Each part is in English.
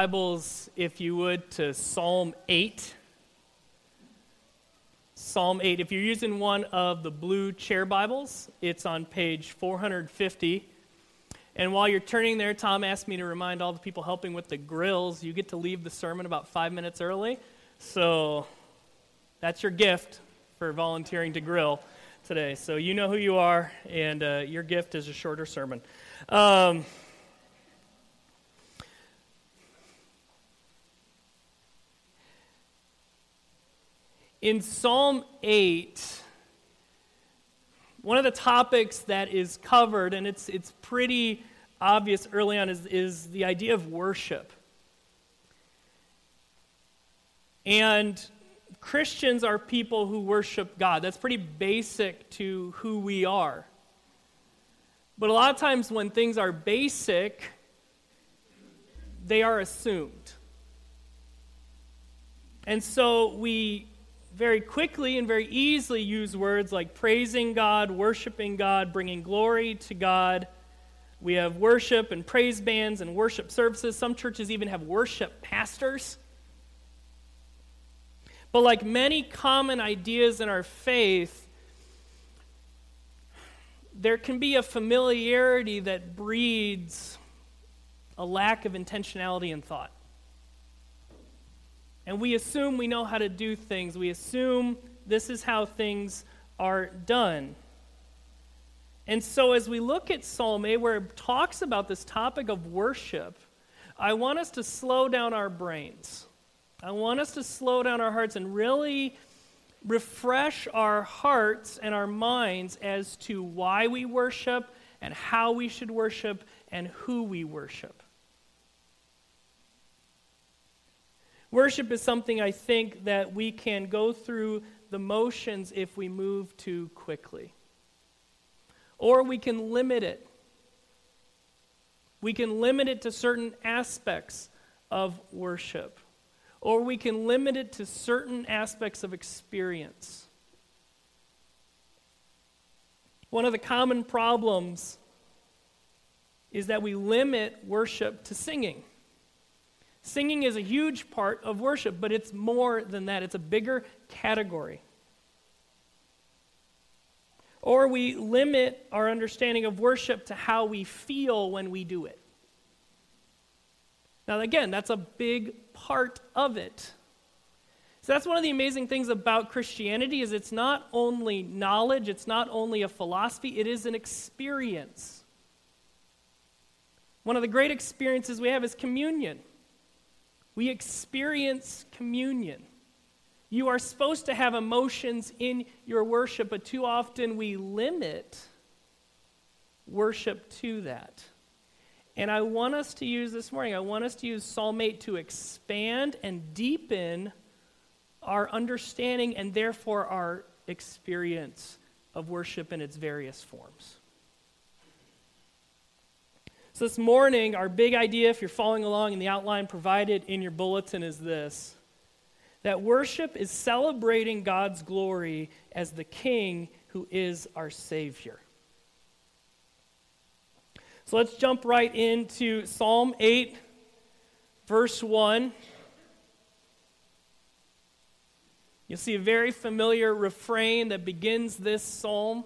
Bibles, if you would, to Psalm 8. Psalm 8. If you're using one of the blue chair Bibles, it's on page 450. And while you're turning there, Tom asked me to remind all the people helping with the grills, you get to leave the sermon about 5 minutes early. So that's your gift for volunteering to grill today. So you know who you are, and your gift is a shorter sermon. In Psalm 8, one of the topics that is covered, and it's pretty obvious early on, is the idea of worship. And Christians are people who worship God. That's pretty basic to who we are. But a lot of times when things are basic, they are assumed. And so we very quickly and very easily use words like praising God, worshiping God, bringing glory to God. We have worship and praise bands and worship services. Some churches even have worship pastors. But like many common ideas in our faith, there can be a familiarity that breeds a lack of intentionality in thought. And we assume we know how to do things. We assume this is how things are done. And so as we look at Psalm 8, where it talks about this topic of worship, I want us to slow down our brains. I want us to slow down our hearts and really refresh our hearts and our minds as to why we worship and how we should worship and who we worship. Worship is something I think that we can go through the motions if we move too quickly. Or we can limit it. We can limit it to certain aspects of worship. Or we can limit it to certain aspects of experience. One of the common problems is that we limit worship to singing. Singing is a huge part of worship, but it's more than that. It's a bigger category. Or we limit our understanding of worship to how we feel when we do it. Now, again, that's a big part of it. So that's one of the amazing things about Christianity is it's not only knowledge, it's not only a philosophy, it is an experience. One of the great experiences we have is communion. We experience communion. You are supposed to have emotions in your worship, but too often we limit worship to that. And I want us to use this morning, I want us to use Psalm 8 to expand and deepen our understanding and therefore our experience of worship in its various forms. So this morning, our big idea, if you're following along in the outline provided in your bulletin, is this: that worship is celebrating God's glory as the King who is our Savior. So let's jump right into Psalm 8, verse 1. You'll see a very familiar refrain that begins this psalm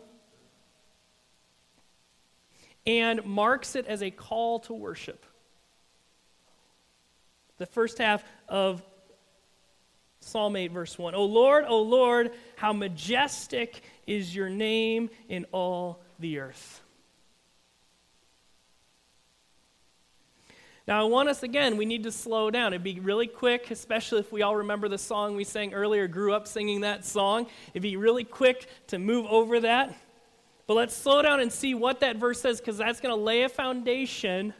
and marks it as a call to worship. The first half of Psalm 8, verse 1. O Lord, how majestic is your name in all the earth. Now I want us, again, we need to slow down. It'd be really quick, especially if we all remember the song we sang earlier, grew up singing that song. It'd be really quick to move over that. But let's slow down and see what that verse says, because that's going to lay a foundation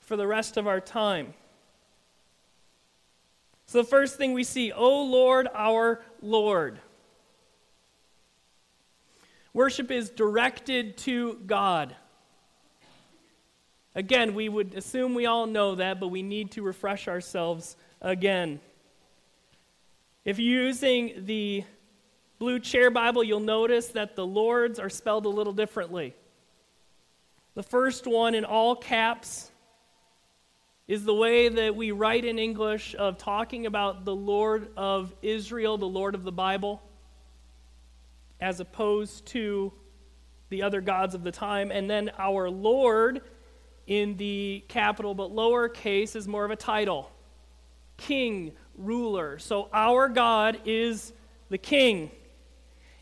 for the rest of our time. So the first thing we see, O Lord, our Lord. Worship is directed to God. Again, we would assume we all know that, but we need to refresh ourselves again. If you're using the Blue Chair Bible, you'll notice that the Lords are spelled a little differently. The first one in all caps, is the way that we write in English of talking about the Lord of Israel, the Lord of the Bible, as opposed to the other gods of the time. And then our Lord in the capital but lower case is more of a title. King, ruler. So our God is the King.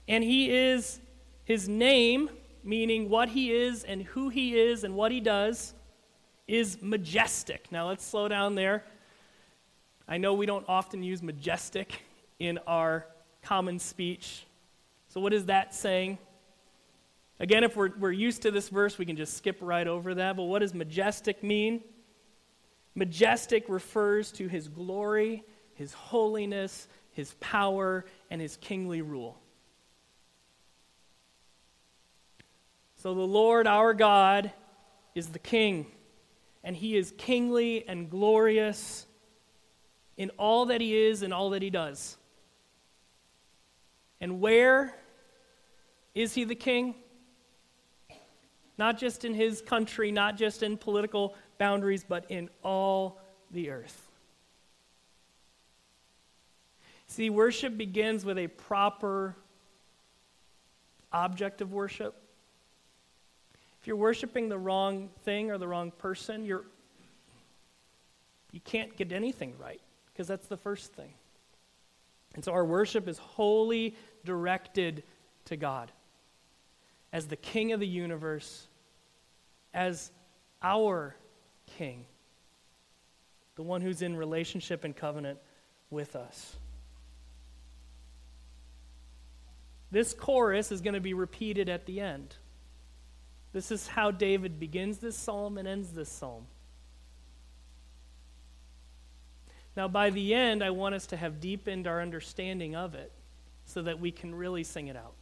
And he is his name, meaning what he is and who he is and what he does, is majestic. Now let's slow down there. I know we don't often use majestic in our common speech. So what is that saying? Again, if we're used to this verse, we can just skip right over that. But what does majestic mean? Majestic refers to his glory, his holiness, his power, and his kingly rule. So the Lord our God is the King, and he is kingly and glorious in all that he is and all that he does. And where is he the King? Not just in his country, not just in political boundaries, but in all the earth. See, worship begins with a proper object of worship. If you're worshiping the wrong thing or the wrong person, you can't get anything right, because that's the first thing. And so our worship is wholly directed to God as the King of the universe, as our King, the one who's in relationship and covenant with us. This chorus is going to be repeated at the end. This is how David begins this psalm and ends this psalm. Now, by the end, I want us to have deepened our understanding of it so that we can really sing it out.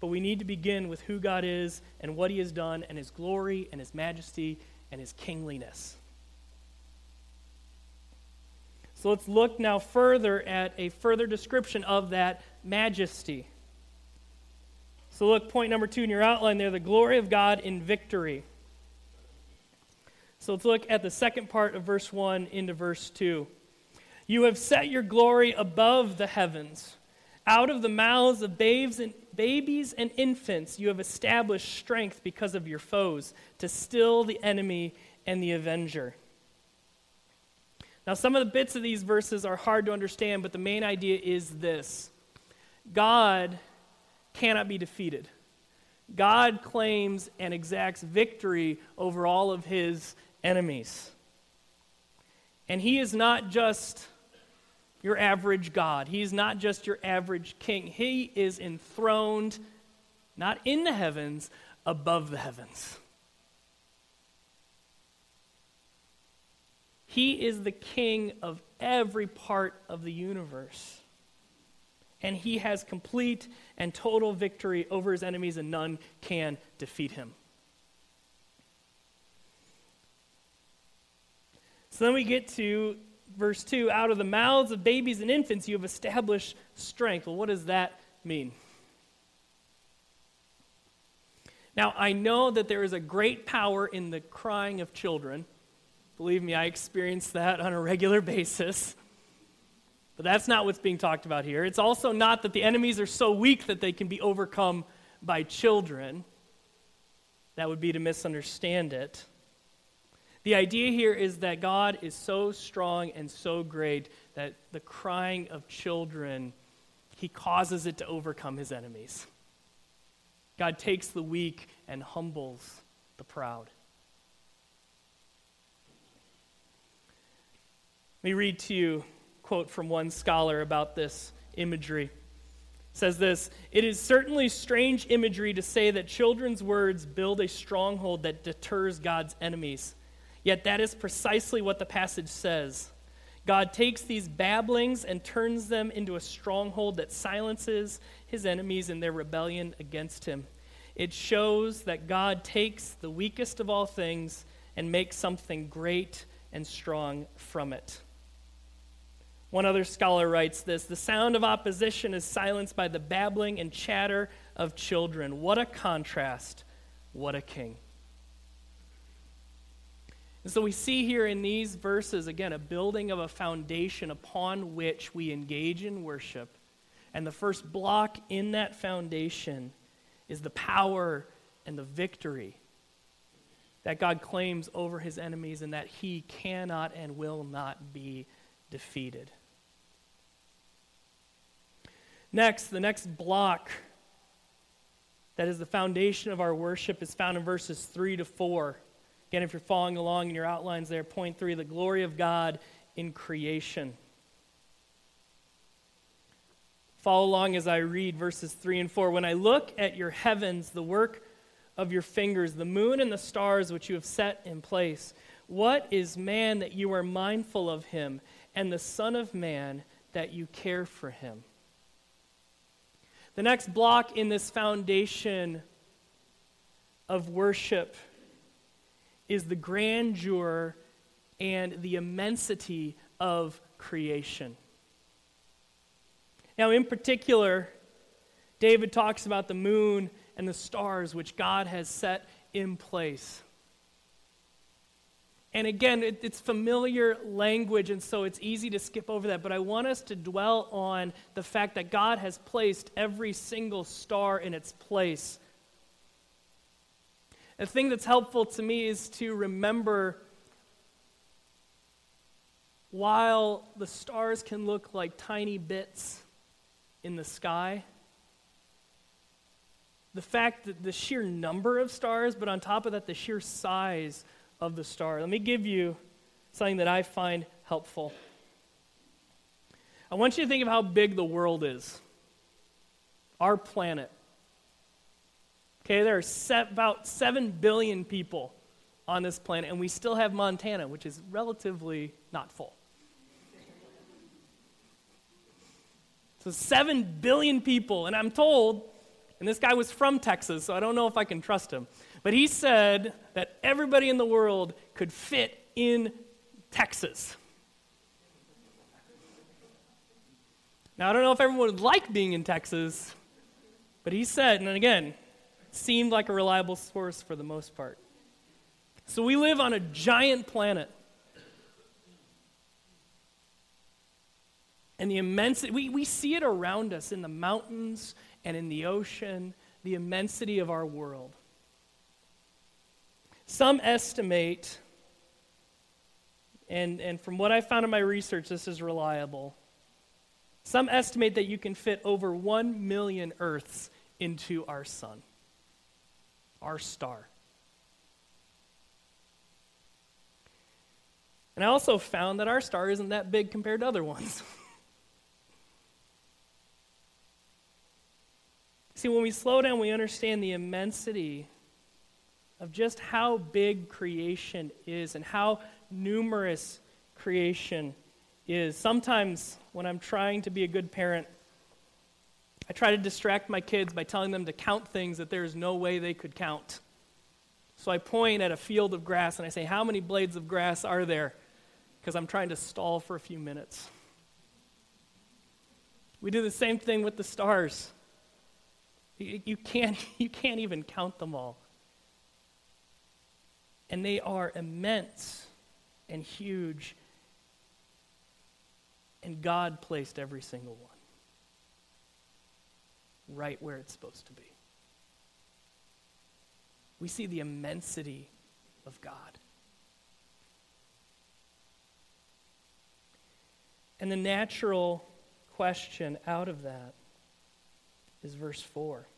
But we need to begin with who God is and what he has done and his glory and his majesty and his kingliness. So let's look now further at a further description of that majesty. So look, point number 2 in your outline there, the glory of God in victory. So let's look at the second part of verse 1 into verse 2. You have set your glory above the heavens. Out of the mouths of babies and infants you have established strength because of your foes, to still the enemy and the avenger. Now, some of the bits of these verses are hard to understand, but the main idea is this. God cannot be defeated. God claims and exacts victory over all of his enemies. And he is not just your average God. He is not just your average king. He is enthroned, not in the heavens, above the heavens. He is the king of every part of the universe. And he has complete and total victory over his enemies, and none can defeat him. So then we get to verse 2, out of the mouths of babies and infants you have established strength. Well, what does that mean? Now, I know that there is a great power in the crying of children. Believe me, I experience that on a regular basis. But that's not what's being talked about here. It's also not that the enemies are so weak that they can be overcome by children. That would be to misunderstand it. The idea here is that God is so strong and so great that the crying of children, he causes it to overcome his enemies. God takes the weak and humbles the proud. Let me read to you a quote from one scholar about this imagery. It says this, "It is certainly strange imagery to say that children's words build a stronghold that deters God's enemies. Yet that is precisely what the passage says. God takes these babblings and turns them into a stronghold that silences his enemies in their rebellion against him. It shows that God takes the weakest of all things and makes something great and strong from it." One other scholar writes this, "The sound of opposition is silenced by the babbling and chatter of children. What a contrast, what a king." And so we see here in these verses, again, a building of a foundation upon which we engage in worship. And the first block in that foundation is the power and the victory that God claims over his enemies and that he cannot and will not be defeated. Next, the next block that is the foundation of our worship is found in verses 3-4. Again, if you're following along in your outlines there, point 3, the glory of God in creation. Follow along as I read verses 3 and 4. When I look at your heavens, the work of your fingers, the moon and the stars which you have set in place, what is man that you are mindful of him, and the Son of Man that you care for him? The next block in this foundation of worship is the grandeur and the immensity of creation. Now, in particular, David talks about the moon and the stars which God has set in place. And again, it's familiar language, and so it's easy to skip over that, but I want us to dwell on the fact that God has placed every single star in its place. The thing that's helpful to me is to remember, while the stars can look like tiny bits in the sky, the fact that the sheer number of stars, but on top of that, the sheer size of the star. Let me give you something that I find helpful. I want you to think of how big the world is, our planet. Okay, there are about 7 billion people on this planet, and we still have Montana, which is relatively not full. So 7 billion people, and I'm told, and this guy was from Texas, so I don't know if I can trust him, but he said that everybody in the world could fit in Texas. Now, I don't know if everyone would like being in Texas, but he said, and again, seemed like a reliable source for the most part. So we live on a giant planet. And the immensity, we see it around us in the mountains and in the ocean, the immensity of our world. Some estimate, and from what I found in my research, this is reliable, some estimate that you can fit over 1 million Earths into our sun, our star. And I also found that our star isn't that big compared to other ones. See, when we slow down, we understand the immensity of just how big creation is and how numerous creation is. Sometimes when I'm trying to be a good parent, I try to distract my kids by telling them to count things that there's no way they could count. So I point at a field of grass and I say, how many blades of grass are there? Because I'm trying to stall for a few minutes. We do the same thing with the stars. You can't even count them all. And they are immense and huge. And God placed every single one right where it's supposed to be. We see the immensity of God. And the natural question out of that is verse 4.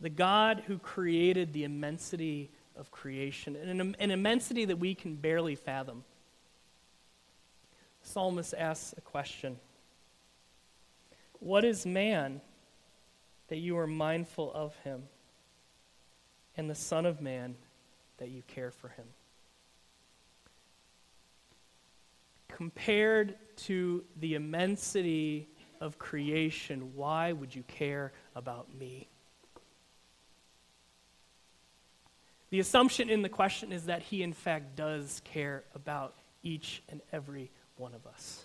The God who created the immensity of creation, an immensity that we can barely fathom. The psalmist asks a question. What is man that you are mindful of him, and the Son of Man that you care for him? Compared to the immensity of creation, why would you care about me? The assumption in the question is that he, in fact, does care about each and every one of us.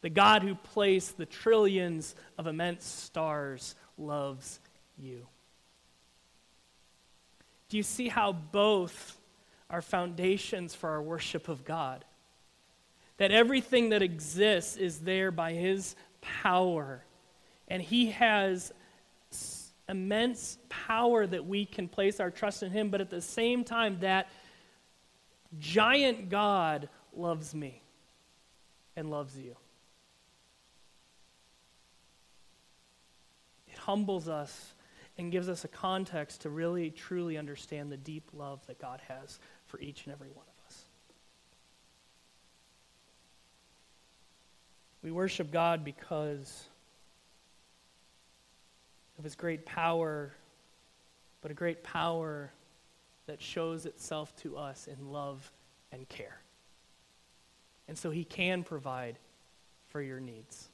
The God who placed the trillions of immense stars loves you. Do you see how both are foundations for our worship of God. That everything that exists is there by his power. And he has immense power that we can place our trust in him. But at the same time, that giant God loves me and loves you. It humbles us and gives us a context to really, truly understand the deep love that God has for each and every one of us. We worship God because of his great power, but a great power that shows itself to us in love and care. And so he can provide for your needs.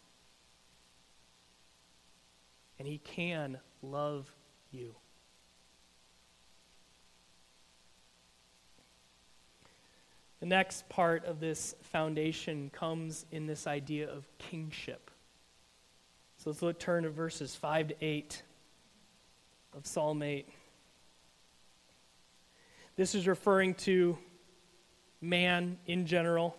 And he can love you. The next part of this foundation comes in this idea of kingship. So let's turn to verses 5 to 8 of Psalm 8. This is referring to man in general.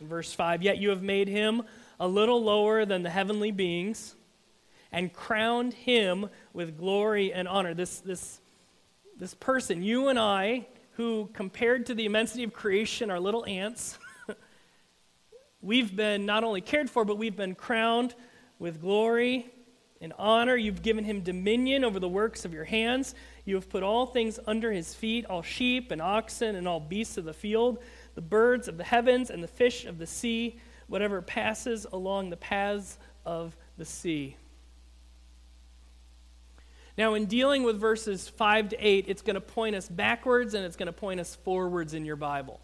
In verse 5, "Yet you have made him a little lower than the heavenly beings and crowned him with glory and honor." This person, you and I, who compared to the immensity of creation are little ants, we've been not only cared for, but we've been crowned with glory and honor. You've given him dominion over the works of your hands. You have put all things under his feet, all sheep and oxen and all beasts of the field, the birds of the heavens and the fish of the sea, whatever passes along the paths of the sea. Now, in dealing with verses 5 to 8, it's going to point us backwards and it's going to point us forwards in your Bible.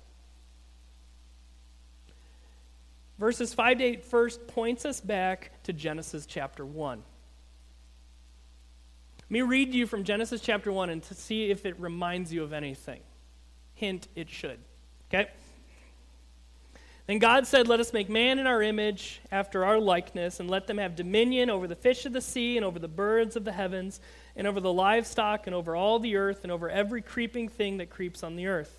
Verses 5 to 8 first points us back to Genesis chapter 1. Let me read you from Genesis chapter 1 and to see if it reminds you of anything. Hint, it should. Okay? "Then God said, 'Let us make man in our image, after our likeness, and let them have dominion over the fish of the sea, and over the birds of the heavens, and over the livestock, and over all the earth, and over every creeping thing that creeps on the earth.'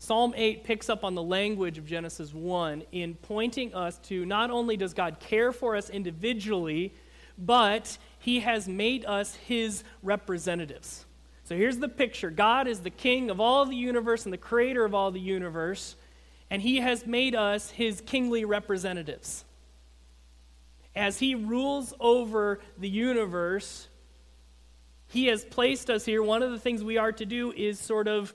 Psalm 8 picks up on the language of Genesis 1 in pointing us to not only does God care for us individually, but he has made us his representatives. So here's the picture. God is the king of all the universe and the creator of all the universe, and he has made us his kingly representatives. As he rules over the universe, he has placed us here. One of the things we are to do is sort of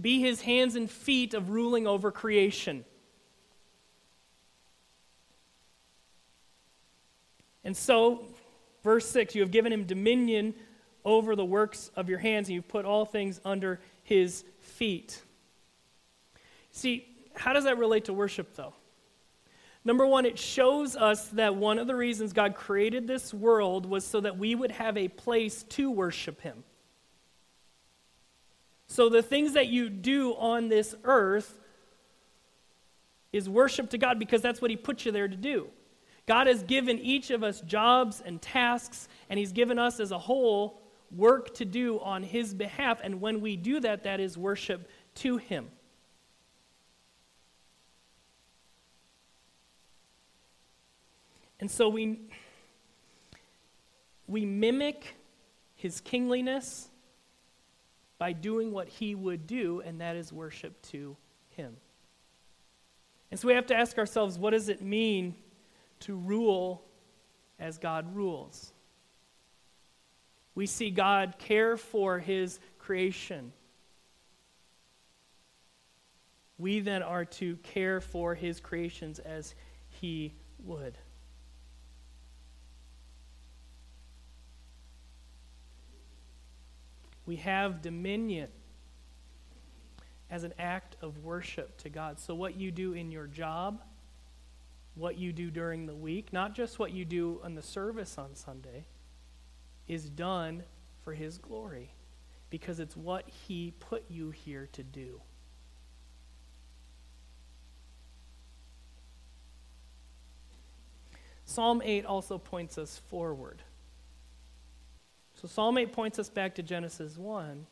be his hands and feet of ruling over creation. And so, verse 6, "You have given him dominion over the works of your hands, and you've put all things under his feet." See, how does that relate to worship, though? Number one, it shows us that one of the reasons God created this world was so that we would have a place to worship him. So the things that you do on this earth is worship to God, because that's what he put you there to do. God has given each of us jobs and tasks, and he's given us as a whole work to do on his behalf, and when we do that, that is worship to him. And so we mimic his kingliness by doing what he would do, and that is worship to him. And so we have to ask ourselves, what does it mean to rule as God rules? We see God care for his creation. We then are to care for his creations as he would. We have dominion as an act of worship to God. So what you do in your job what you do during the week, not just what you do in the service on Sunday, is done for his glory, because it's what he put you here to do. Psalm 8 also points us forward. So Psalm 8 points us back to Genesis 1,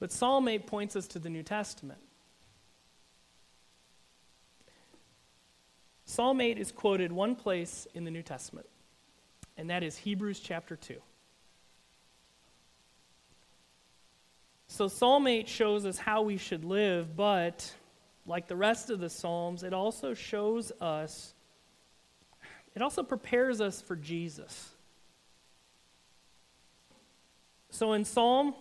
but Psalm 8 points us to the New Testament. Psalm 8 is quoted one place in the New Testament, and that is Hebrews chapter 2. So Psalm 8 shows us how we should live, but like the rest of the Psalms, it also shows us, it also prepares us for Jesus. So in Psalm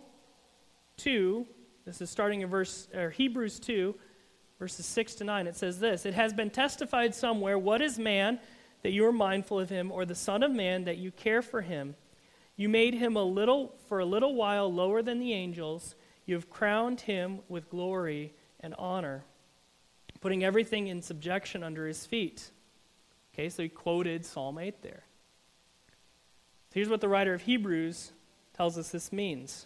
2, this is starting in Hebrews 2, verses 6 to 9, it says this: "It has been testified somewhere, what is man that you are mindful of him, or the son of man that you care for him? You made him for a little while lower than the angels. You have crowned him with glory and honor, putting everything in subjection under his feet." Okay, so he quoted Psalm 8 there. So here's what the writer of Hebrews tells us this means.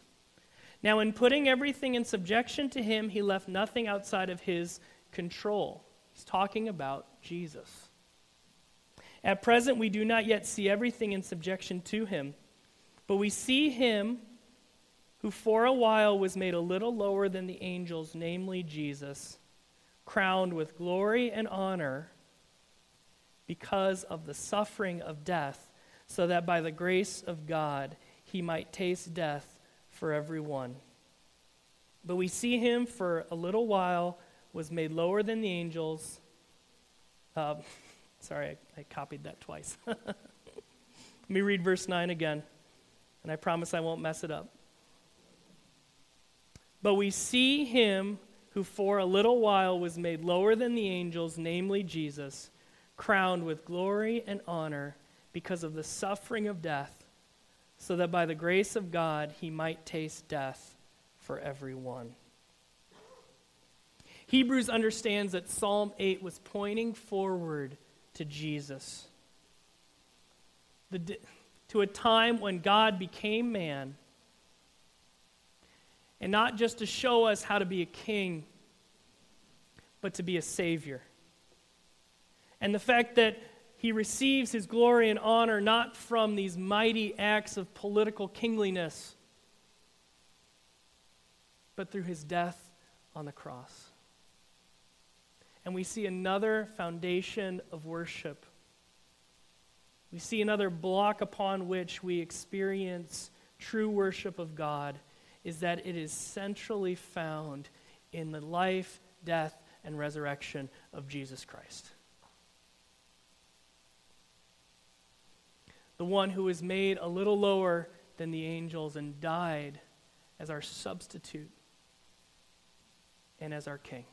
"Now in putting everything in subjection to him, he left nothing outside of his control." He's talking about Jesus. "At present, we do not yet see everything in subjection to him, but we see him who for a while was made a little lower than the angels, namely Jesus, crowned with glory and honor because of the suffering of death, so that by the grace of God he might taste death for everyone. But we see him for a little while was made lower than the angels." Sorry, I copied that twice. Let me read verse 9 again, and I promise I won't mess it up. "But we see him who for a little while was made lower than the angels, namely Jesus, crowned with glory and honor because of the suffering of death, so that by the grace of God he might taste death for everyone." Hebrews understands that Psalm 8 was pointing forward to Jesus, to a time when God became man, and not just to show us how to be a king, but to be a savior. And the fact that he receives his glory and honor not from these mighty acts of political kingliness, but through his death on the cross. And we see another foundation of worship. We see another block upon which we experience true worship of God, is that it is centrally found in the life, death, and resurrection of Jesus Christ, the one who was made a little lower than the angels and died as our substitute and as our king.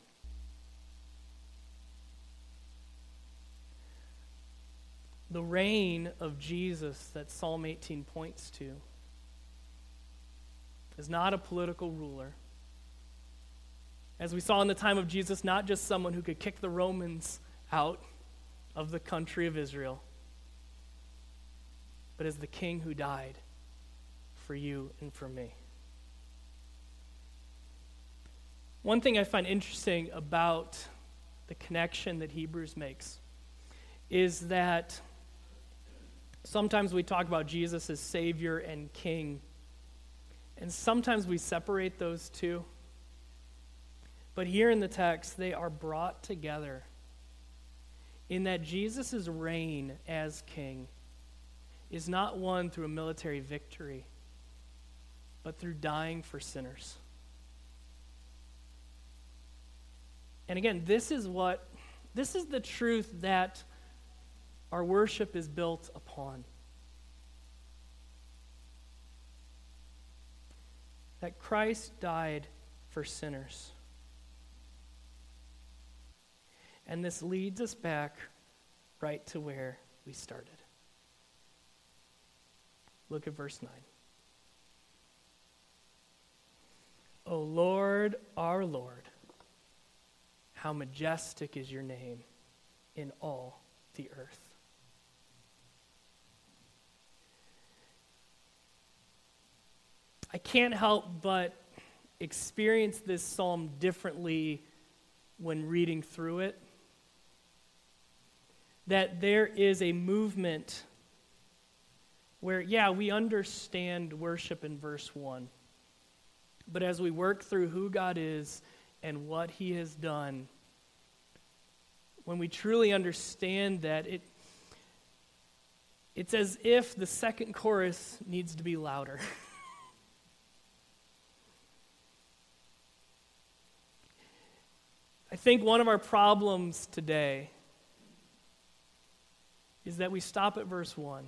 The reign of Jesus that Psalm 18 points to is not a political ruler. As we saw in the time of Jesus, not just someone who could kick the Romans out of the country of Israel, but as the king who died for you and for me. One thing I find interesting about the connection that Hebrews makes is that sometimes we talk about Jesus as Savior and King, and sometimes we separate those two. But here in the text, they are brought together in that Jesus' reign as king is not won through a military victory, but through dying for sinners. And again, this is the truth that our worship is built upon. That Christ died for sinners. And this leads us back right to where we started. Look at verse 9. "O Lord, our Lord, how majestic is your name in all the earth. I can't help but experience this psalm differently when reading through it. That there is a movement where, yeah, we understand worship in verse 1. But as we work through who God is and what he has done, when we truly understand that, it's as if the second chorus needs to be louder. I think one of our problems today is that we stop at verse 1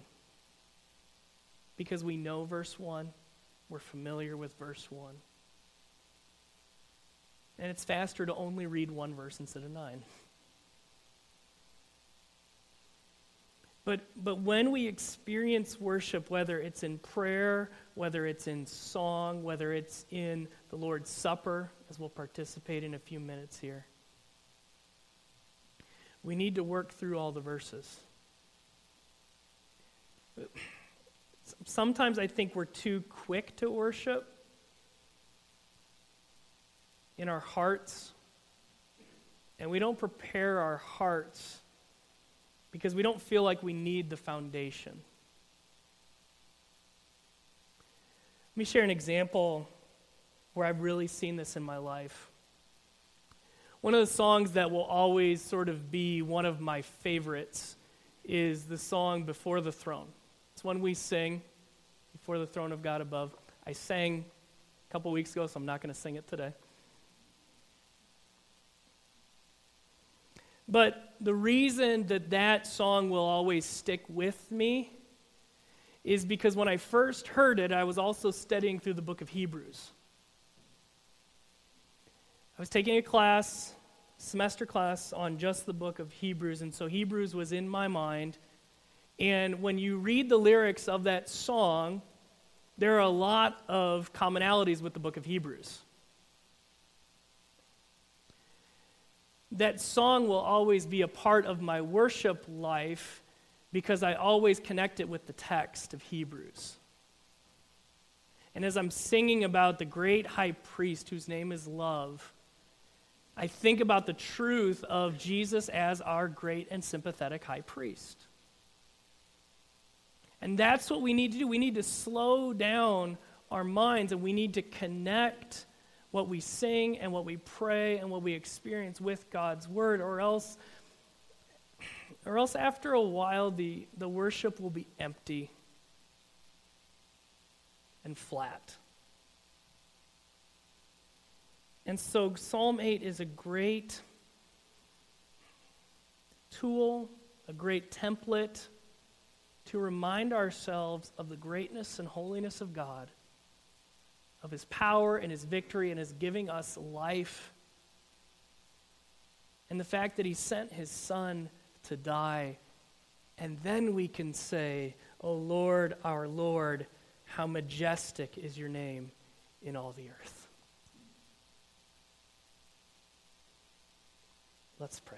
because we know verse 1, we're familiar with verse 1, and it's faster to only read one verse instead of 9. But when we experience worship, whether it's in prayer, whether it's in song, whether it's in the Lord's Supper, as we'll participate in a few minutes here, we need to work through all the verses. Sometimes I think we're too quick to worship in our hearts, and we don't prepare our hearts because we don't feel like we need the foundation. Let me share an example where I've really seen this in my life. One of the songs that will always sort of be one of my favorites is the song Before the Throne. It's one we sing, Before the Throne of God Above. I sang a couple weeks ago, so I'm not going to sing it today. But the reason that that song will always stick with me is because when I first heard it, I was also studying through the book of Hebrews. I was taking a class, semester class, on just the book of Hebrews, and so Hebrews was in my mind. And when you read the lyrics of that song, there are a lot of commonalities with the book of Hebrews. That song will always be a part of my worship life because I always connect it with the text of Hebrews. And as I'm singing about the great high priest whose name is love, I think about the truth of Jesus as our great and sympathetic high priest. And that's what we need to do. We need to slow down our minds, and we need to connect what we sing and what we pray and what we experience with God's word, or else after a while the worship will be empty and flat. And so Psalm 8 is a great tool, a great template, to remind ourselves of the greatness and holiness of God, of his power and his victory and his giving us life, and the fact that he sent his son to die. And then we can say, O Lord, our Lord, how majestic is your name in all the earth. Let's pray.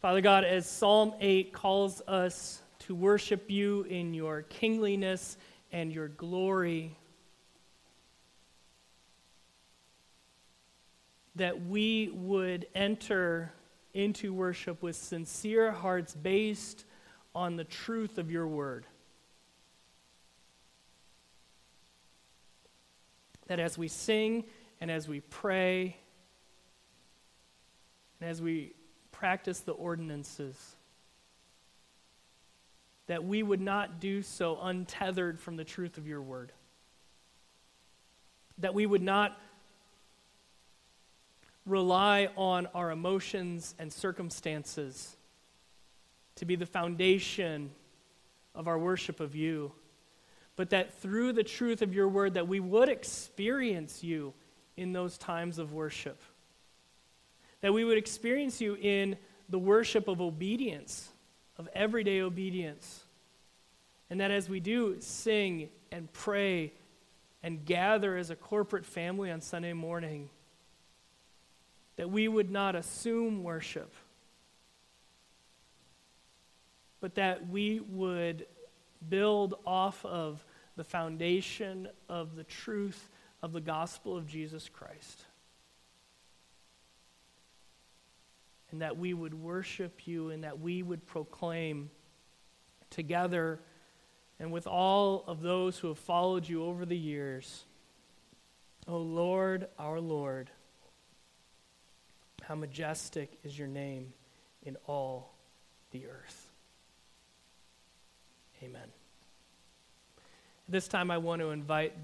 Father God, as Psalm 8 calls us to worship you in your kingliness and your glory, that we would enter into worship with sincere hearts based on the truth of your word. That as we sing and as we pray and as we practice the ordinances, that we would not do so untethered from the truth of your word, that we would not rely on our emotions and circumstances to be the foundation of our worship of you, but that through the truth of your word that we would experience you in those times of worship, that we would experience you in the worship of obedience of everyday obedience. And that as we do sing and pray and gather as a corporate family on Sunday morning, that we would not assume worship, but that we would build off of the foundation of the truth of the gospel of Jesus Christ. And that we would worship you, and that we would proclaim together and with all of those who have followed you over the years, O Lord, our Lord, how majestic is your name in all the earth. Amen. At this time, I want to invite